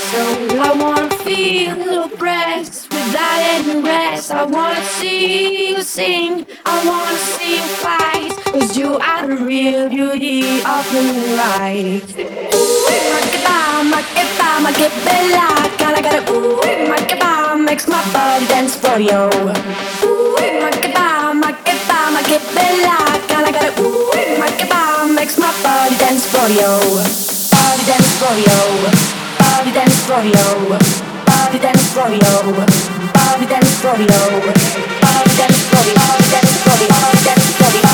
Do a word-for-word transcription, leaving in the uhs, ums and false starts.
so I wanna feel your breaths without any rest. I wanna see you sing, I wanna see you fight, 'cause you are the real beauty of human rights. Makeba, Makeba, Makebela, gotta gotta ooh. Makeba makes my body dance for you. Ooh, Makeba, Makeba, Makebela, gotta gotta ooh. Makeba makes my body dance for you. Body dance for you, body dance for you, body dance for you, body dance for you, body dance for you, body dance for you, body dance for you.